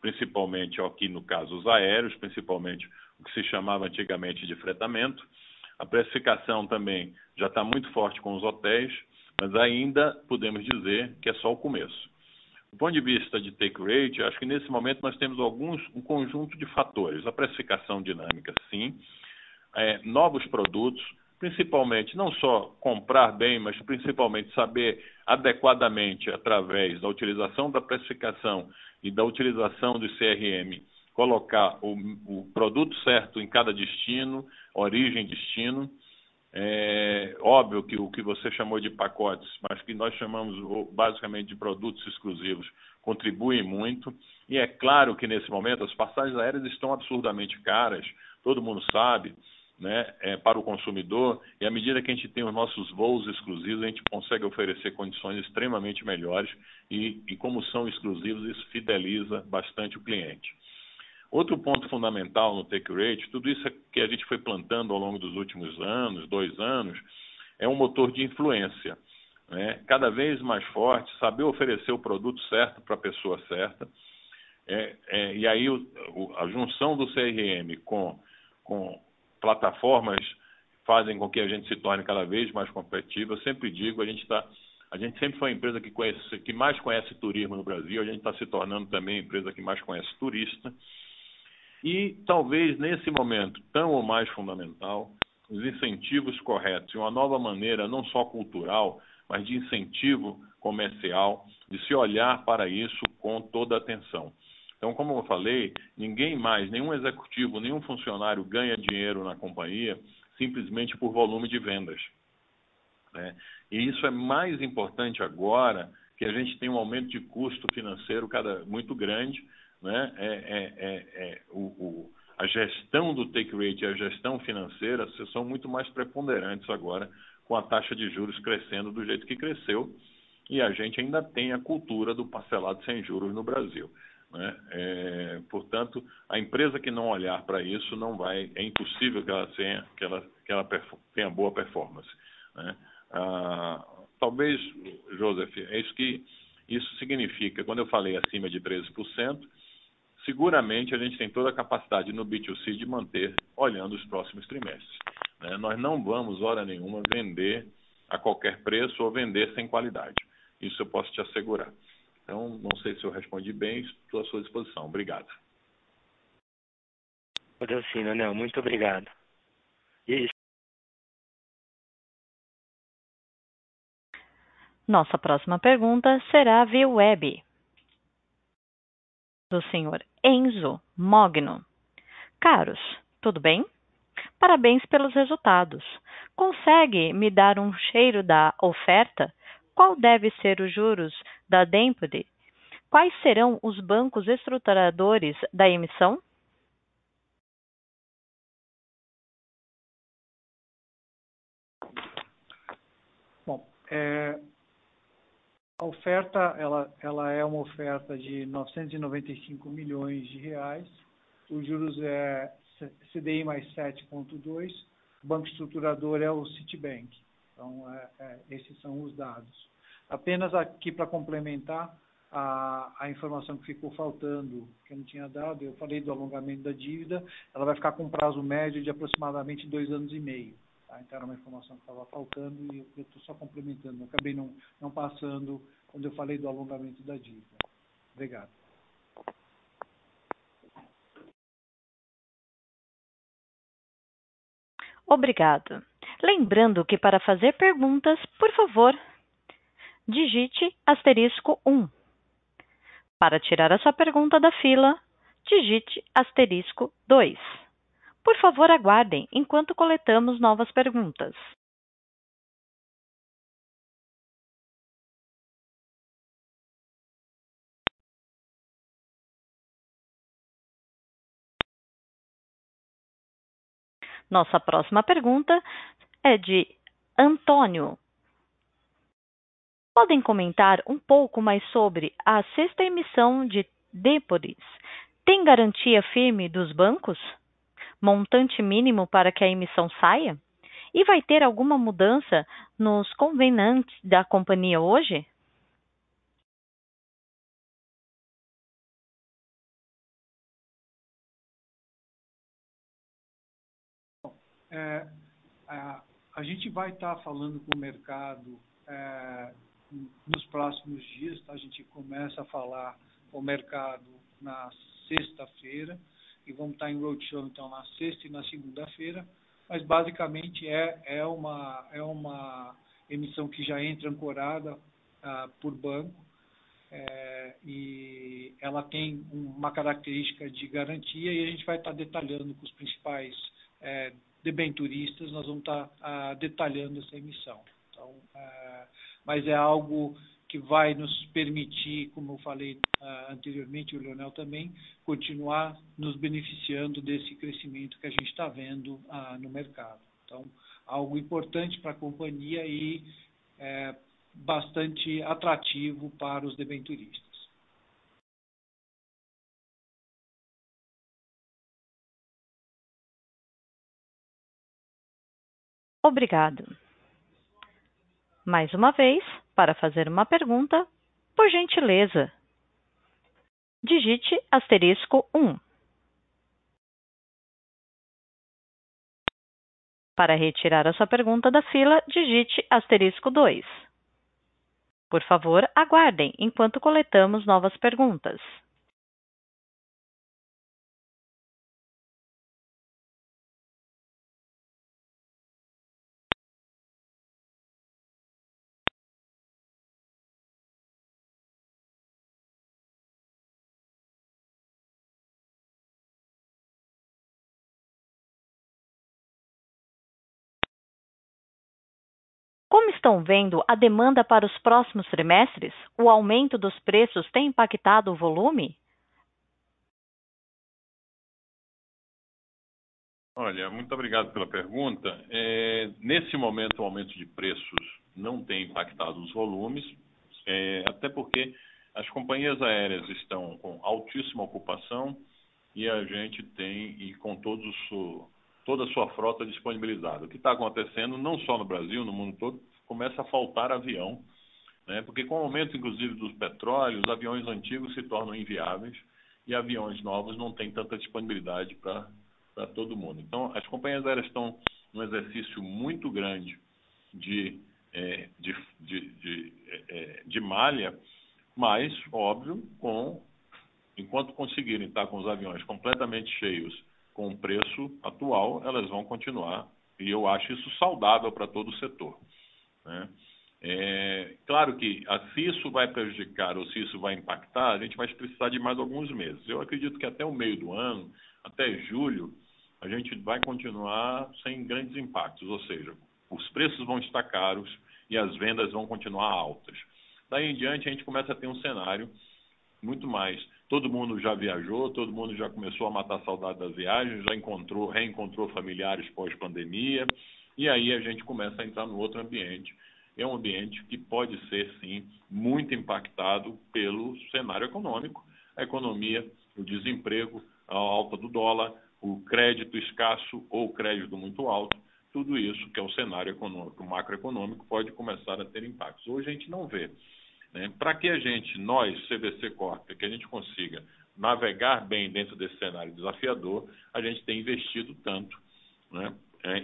principalmente aqui no caso os aéreos, principalmente o que se chamava antigamente de fretamento. A precificação também já está muito forte com os hotéis, mas ainda podemos dizer que é só o começo. Do ponto de vista de take rate, acho que nesse momento nós temos um conjunto de fatores. A precificação dinâmica, sim. Novos produtos, principalmente não só comprar bem, mas principalmente saber adequadamente, através da utilização da precificação e da utilização do CRM, colocar o produto certo em cada destino, origem, destino. É óbvio que o que você chamou de pacotes, mas que nós chamamos basicamente de produtos exclusivos, contribuem muito. E é claro que, nesse momento, as passagens aéreas estão absurdamente caras, todo mundo sabe, né, para o consumidor. E à medida que a gente tem os nossos voos exclusivos, a gente consegue oferecer condições extremamente melhores e como são exclusivos, isso fideliza bastante o cliente. Outro ponto fundamental no take rate, tudo isso que a gente foi plantando ao longo dos últimos anos, 2 anos, é um motor de influência, né? Cada vez mais forte, saber oferecer o produto certo para a pessoa certa. E aí a junção do CRM com plataformas fazem com que a gente se torne cada vez mais competitivo. Eu sempre digo, a gente sempre foi a empresa que mais conhece turismo no Brasil, a gente está se tornando também a empresa que mais conhece turista. E talvez nesse momento tão ou mais fundamental, os incentivos corretos e uma nova maneira não só cultural, mas de incentivo comercial, de se olhar para isso com toda a atenção. Então, como eu falei, ninguém mais, nenhum executivo, nenhum funcionário ganha dinheiro na companhia simplesmente por volume de vendas, né? E isso é mais importante agora que a gente tem um aumento de custo financeiro muito grande, né? A gestão do take rate e a gestão financeira são muito mais preponderantes agora, com a taxa de juros crescendo do jeito que cresceu, e a gente ainda tem a cultura do parcelado sem juros no Brasil, né? Portanto, a empresa que não olhar para isso não vai, é impossível que ela tenha boa performance, né? Talvez, Joseph, é isso que isso significa. Quando eu falei acima de 13%, seguramente a gente tem toda a capacidade no B2C de manter olhando os próximos trimestres, né? Nós não vamos, hora nenhuma, vender a qualquer preço ou vender sem qualidade. Isso eu posso te assegurar. Então, não sei se eu respondi bem, estou à sua disposição. Obrigado. Valeu, sim, Leonel. Muito obrigado. Isso. Nossa próxima pergunta será via web, do senhor Enzo Mogno. Caros, tudo bem? Parabéns pelos resultados. Consegue me dar um cheiro da oferta? Qual deve ser os juros da débito? Quais serão os bancos estruturadores da emissão? Bom, a oferta ela é uma oferta de 995 milhões de reais. Os juros é CDI mais 7,2. O banco estruturador é o Citibank. Então, esses são os dados. Apenas aqui para complementar a informação que ficou faltando, que eu não tinha dado, eu falei do alongamento da dívida, ela vai ficar com um prazo médio de aproximadamente 2 anos e meio. Tá? Então, era uma informação que estava faltando e eu estou só complementando. Eu acabei não passando quando eu falei do alongamento da dívida. Obrigado. Obrigado. Lembrando que para fazer perguntas, por favor, digite *1. Para tirar a sua pergunta da fila, digite *2. Por favor, aguardem enquanto coletamos novas perguntas. Nossa próxima pergunta é de Antônio. Podem comentar um pouco mais sobre a 6ª emissão de debêntures? Tem garantia firme dos bancos? Montante mínimo para que a emissão saia? E vai ter alguma mudança nos covenantes da companhia hoje? A gente vai estar falando com o mercado nos próximos dias, tá? A gente começa a falar com o mercado na sexta-feira e vamos estar em roadshow, então, na sexta e na segunda-feira, mas basicamente é uma emissão que já entra ancorada por banco, e ela tem uma característica de garantia, e a gente vai estar detalhando com os principais debenturistas, nós vamos estar detalhando essa emissão. Então, mas é algo que vai nos permitir, como eu falei anteriormente, o Leonel também, continuar nos beneficiando desse crescimento que a gente está vendo no mercado. Então, algo importante para a companhia e bastante atrativo para os debenturistas. Obrigado. Mais uma vez, para fazer uma pergunta, por gentileza, digite *1. Para retirar a sua pergunta da fila, digite *2. Por favor, aguardem enquanto coletamos novas perguntas. Como estão vendo a demanda para os próximos trimestres? O aumento dos preços tem impactado o volume? Olha, muito obrigado pela pergunta. Nesse momento, o aumento de preços não tem impactado os volumes, até porque as companhias aéreas estão com altíssima ocupação e a gente tem, toda a sua frota disponibilizada. O que está acontecendo, não só no Brasil, no mundo todo, começa a faltar avião, né? Porque com o aumento, inclusive, dos petróleos, os aviões antigos se tornam inviáveis e aviões novos não têm tanta disponibilidade para todo mundo. Então, as companhias aéreas estão num exercício muito grande de malha, mas, óbvio, enquanto conseguirem estar com os aviões completamente cheios, com o preço atual, elas vão continuar, e eu acho isso saudável para todo o setor, né? Claro que, se isso vai prejudicar ou se isso vai impactar, a gente vai precisar de mais alguns meses. Eu acredito que até o meio do ano, até julho, a gente vai continuar sem grandes impactos, ou seja, os preços vão estar caros e as vendas vão continuar altas. Daí em diante, a gente começa a ter um cenário muito mais... Todo mundo já viajou, todo mundo já começou a matar a saudade das viagens, já reencontrou familiares pós-pandemia, e aí a gente começa a entrar num outro ambiente. É um ambiente que pode ser, sim, muito impactado pelo cenário econômico, a economia, o desemprego, a alta do dólar, o crédito escasso ou crédito muito alto, tudo isso que é o cenário econômico, macroeconômico, pode começar a ter impactos. Hoje a gente não vê. Para que nós, CVC Corp, que a gente consiga navegar bem dentro desse cenário desafiador, a gente tem investido tanto, né?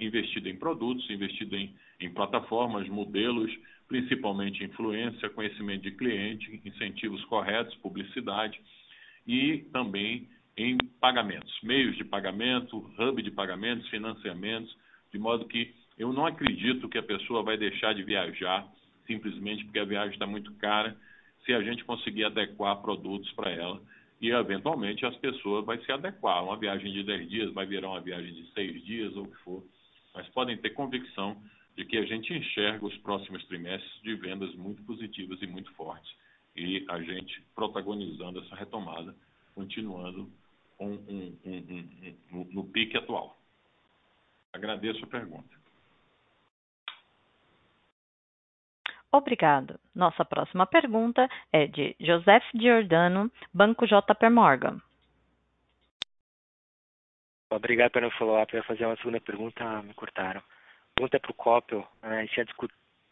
Investido em produtos, investido em plataformas, modelos, principalmente influência, conhecimento de cliente, incentivos corretos, publicidade e também em pagamentos, meios de pagamento, hub de pagamentos, financiamentos, de modo que eu não acredito que a pessoa vai deixar de viajar simplesmente porque a viagem está muito cara, se a gente conseguir adequar produtos para ela. E, eventualmente, as pessoas vão se adequar. Uma viagem de 10 dias vai virar uma viagem de 6 dias, ou o que for. Mas podem ter convicção de que a gente enxerga os próximos trimestres de vendas muito positivas e muito fortes. E a gente protagonizando essa retomada, continuando no pique atual. Agradeço a pergunta. Obrigado. Nossa próxima pergunta é de Joseph Giordano, Banco JP Morgan. Obrigado pelo follow-up. Eu ia fazer uma segunda pergunta, me cortaram. A pergunta é para o Kopel. A gente tinha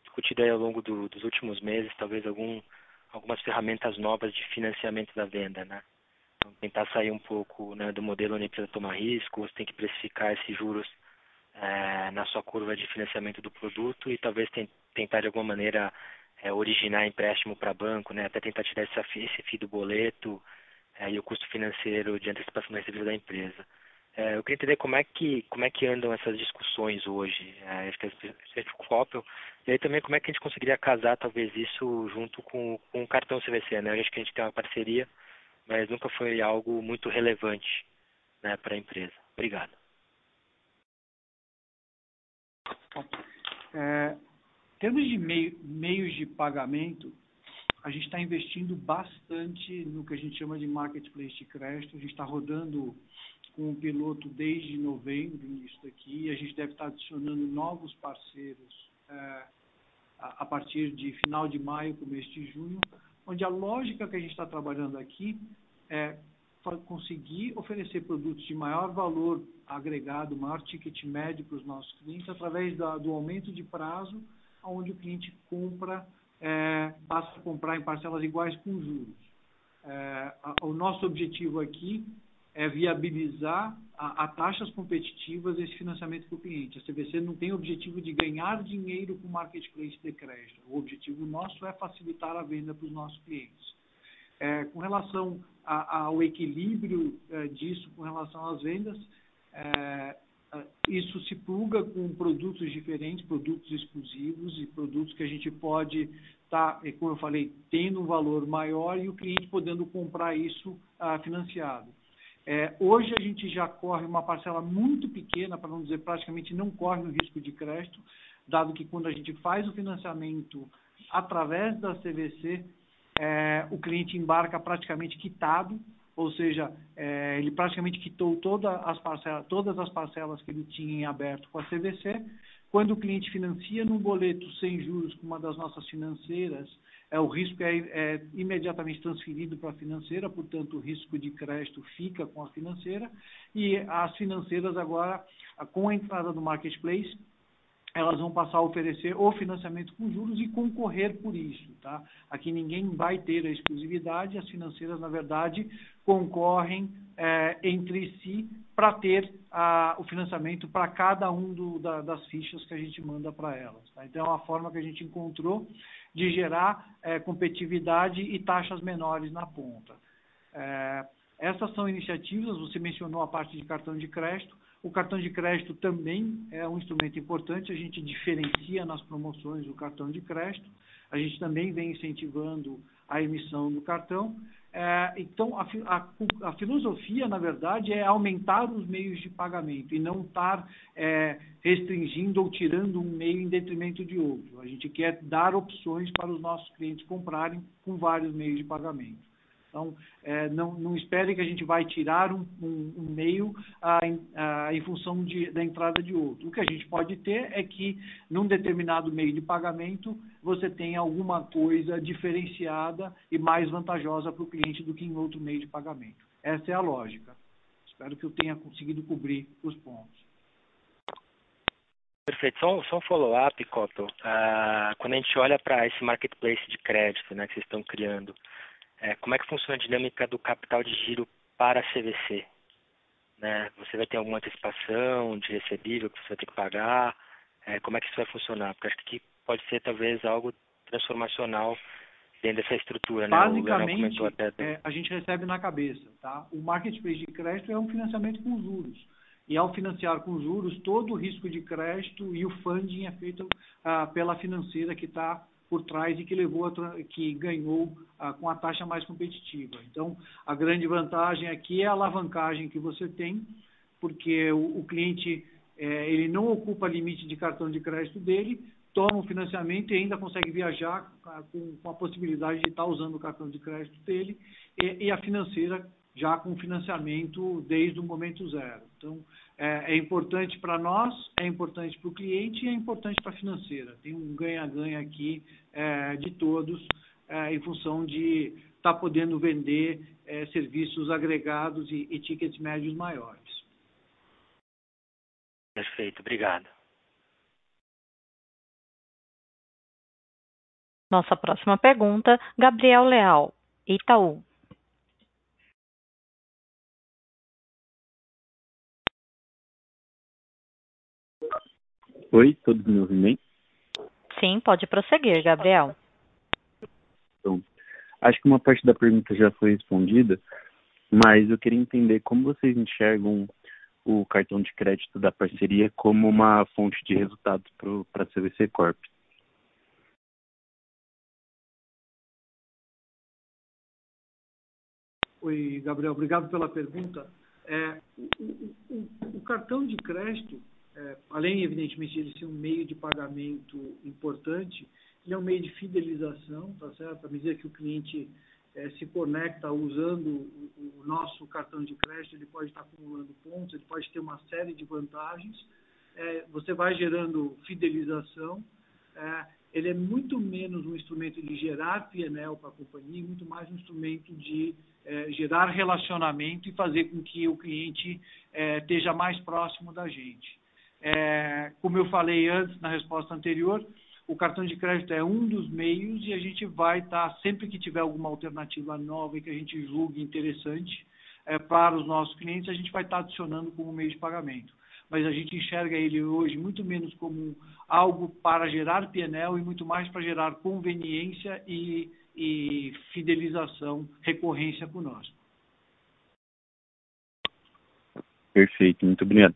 discutido aí ao longo dos últimos meses, talvez algumas ferramentas novas de financiamento da venda, né? Então, tentar sair um pouco, né, do modelo onde precisa tomar risco, você tem que precificar esses juros na sua curva de financiamento do produto e talvez tentar de alguma maneira originar empréstimo para banco, né? Até tentar tirar esse FII do boleto e o custo financeiro de antecipação da recebida da empresa. Eu queria entender como é que andam essas discussões hoje, e aí também como é que a gente conseguiria casar talvez isso junto com o cartão CVC, né? Eu acho que a gente tem uma parceria, mas nunca foi algo muito relevante, né, para a empresa. Obrigado. Em termos de meios de pagamento, a gente está investindo bastante no que a gente chama de marketplace de crédito. A gente está rodando com o piloto desde novembro nisso daqui. A gente deve estar adicionando novos parceiros a partir de final de maio, começo de junho, onde a lógica que a gente está trabalhando aqui é conseguir oferecer produtos de maior valor agregado, maior ticket médio para os nossos clientes, através do aumento de prazo, onde o cliente compra, passa a comprar em parcelas iguais com juros. O nosso objetivo aqui é viabilizar a taxas competitivas esse financiamento para o cliente. A CVC não tem o objetivo de ganhar dinheiro com o marketplace de crédito. O objetivo nosso é facilitar a venda para os nossos clientes. Com relação ao equilíbrio disso, com relação às vendas, isso se pluga com produtos diferentes, produtos exclusivos e produtos que a gente pode estar, como eu falei, tendo um valor maior e o cliente podendo comprar isso financiado. Hoje a gente já corre uma parcela muito pequena, para não dizer praticamente não corre o risco de crédito, dado que quando a gente faz o financiamento através da CVC, o cliente embarca praticamente quitado, ou seja, ele praticamente quitou todas as parcelas que ele tinha em aberto com a CVC. Quando o cliente financia num boleto sem juros com uma das nossas financeiras, o risco é imediatamente transferido para a financeira, portanto, o risco de crédito fica com a financeira. E as financeiras agora, com a entrada do marketplace, elas vão passar a oferecer o financiamento com juros e concorrer por isso, tá? Aqui ninguém vai ter a exclusividade, as financeiras, na verdade, concorrem entre si para ter o financiamento para cada um das fichas que a gente manda para elas, tá? Então, é uma forma que a gente encontrou de gerar competitividade e taxas menores na ponta. Essas são iniciativas, você mencionou a parte de cartão de crédito. O cartão de crédito também é um instrumento importante, a gente diferencia nas promoções o cartão de crédito, a gente também vem incentivando a emissão do cartão. Então, a filosofia, na verdade, é aumentar os meios de pagamento e não estar restringindo ou tirando um meio em detrimento de outro. A gente quer dar opções para os nossos clientes comprarem com vários meios de pagamento. Então, não espere que a gente vai tirar um meio em função da entrada de outro. O que a gente pode ter é que, num determinado meio de pagamento, você tenha alguma coisa diferenciada e mais vantajosa para o cliente do que em outro meio de pagamento. Essa é a lógica. Espero que eu tenha conseguido cobrir os pontos. Perfeito. Só um follow-up, Kopel. Quando a gente olha para esse marketplace de crédito, né, que vocês estão criando, como é que funciona a dinâmica do capital de giro para a CVC? Né? Você vai ter alguma antecipação de recebível que você vai ter que pagar? Como é que isso vai funcionar? Porque acho que pode ser, talvez, algo transformacional dentro dessa estrutura. Né? Basicamente, a gente recebe na cabeça. Tá? O marketplace de crédito é um financiamento com juros. E, ao financiar com juros, todo o risco de crédito e o funding é feito pela financeira que está por trás e que ganhou com a taxa mais competitiva. Então, a grande vantagem aqui é a alavancagem que você tem, porque o cliente ele não ocupa limite de cartão de crédito dele, toma o financiamento e ainda consegue viajar com a possibilidade de estar usando o cartão de crédito dele e a financeira já com financiamento desde o momento zero. Então, é importante para nós, é importante para o cliente e é importante para a financeira. Tem um ganha-ganha aqui de todos em função de estar podendo vender serviços agregados e tickets médios maiores. Perfeito, obrigado. Nossa próxima pergunta, Gabriel Leal, Itaú. Oi, todos me ouvindo bem? Sim, pode prosseguir, Gabriel. Então, acho que uma parte da pergunta já foi respondida, mas eu queria entender como vocês enxergam o cartão de crédito da parceria como uma fonte de resultado para a CVC Corp. Oi, Gabriel, obrigado pela pergunta. O cartão de crédito além, evidentemente, de ele ser um meio de pagamento importante, ele é um meio de fidelização, tá certo? À medida que o cliente se conecta usando o nosso cartão de crédito, ele pode estar acumulando pontos, ele pode ter uma série de vantagens, você vai gerando fidelização, ele é muito menos um instrumento de gerar P&L para a companhia, muito mais um instrumento de gerar relacionamento e fazer com que o cliente esteja mais próximo da gente. Como eu falei antes, na resposta anterior, o cartão de crédito é um dos meios e a gente vai estar, sempre que tiver alguma alternativa nova e que a gente julgue interessante para os nossos clientes, a gente vai estar adicionando como meio de pagamento. Mas a gente enxerga ele hoje muito menos como algo para gerar P&L e muito mais para gerar conveniência e fidelização, recorrência conosco. Perfeito, muito obrigado.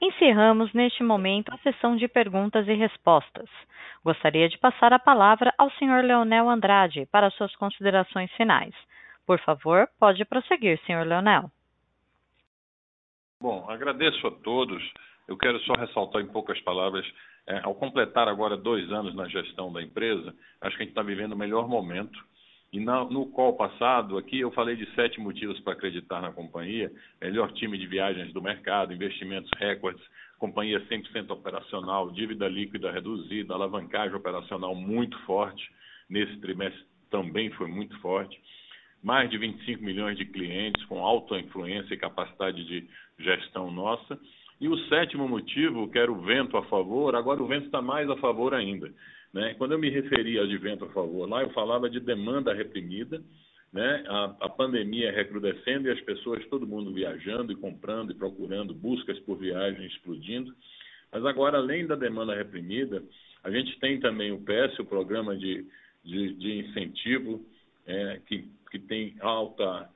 Encerramos neste momento a sessão de perguntas e respostas. Gostaria de passar a palavra ao Sr. Leonel Andrade para suas considerações finais. Por favor, pode prosseguir, Sr. Leonel. Bom, agradeço a todos. Eu quero só ressaltar em poucas palavras, ao completar agora 2 anos na gestão da empresa, acho que a gente está vivendo o melhor momento. E no call passado aqui eu falei de 7 motivos para acreditar na companhia: melhor time de viagens do mercado, investimentos recordes, companhia 100% operacional, dívida líquida reduzida, alavancagem operacional muito forte, nesse trimestre também foi muito forte, mais de 25 milhões de clientes com alta influência e capacidade de gestão nossa. E o 7º motivo, que era o vento a favor, agora o vento está mais a favor ainda. Quando eu me referia ao de vento a favor, lá eu falava de demanda reprimida, né? A pandemia recrudescendo e as pessoas, todo mundo viajando e comprando e procurando, buscas por viagem explodindo. Mas agora, além da demanda reprimida, a gente tem também o PES, o programa de incentivo, que tem alta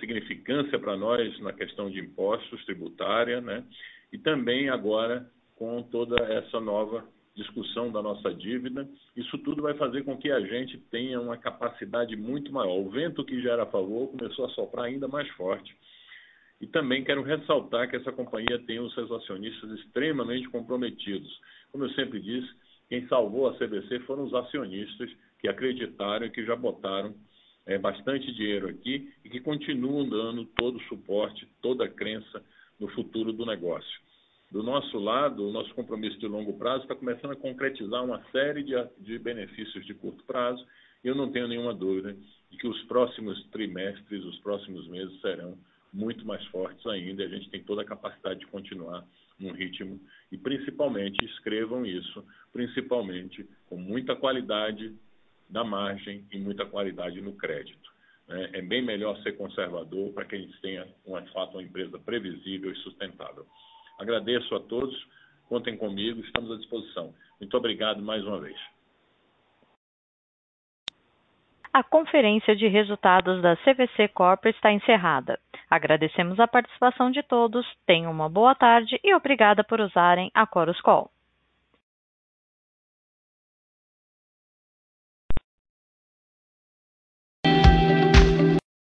significância para nós na questão de impostos, tributária, né? E também agora com toda essa nova discussão da nossa dívida, isso tudo vai fazer com que a gente tenha uma capacidade muito maior. O vento que já era a favor começou a soprar ainda mais forte. E também quero ressaltar que essa companhia tem os seus acionistas extremamente comprometidos. Como eu sempre disse, quem salvou a CVC foram os acionistas que acreditaram e que já botaram bastante dinheiro aqui e que continuam dando todo o suporte, toda a crença no futuro do negócio. Do nosso lado, o nosso compromisso de longo prazo está começando a concretizar uma série de benefícios de curto prazo e eu não tenho nenhuma dúvida de que os próximos trimestres, os próximos meses serão muito mais fortes ainda e a gente tem toda a capacidade de continuar num ritmo e, principalmente, escrevam isso, principalmente com muita qualidade da margem e muita qualidade no crédito. É bem melhor ser conservador para que a gente tenha, de fato, uma empresa previsível e sustentável. Agradeço a todos, contem comigo, estamos à disposição. Muito obrigado mais uma vez. A conferência de resultados da CVC Corp está encerrada. Agradecemos a participação de todos, tenham uma boa tarde e obrigada por usarem a Chorus Call.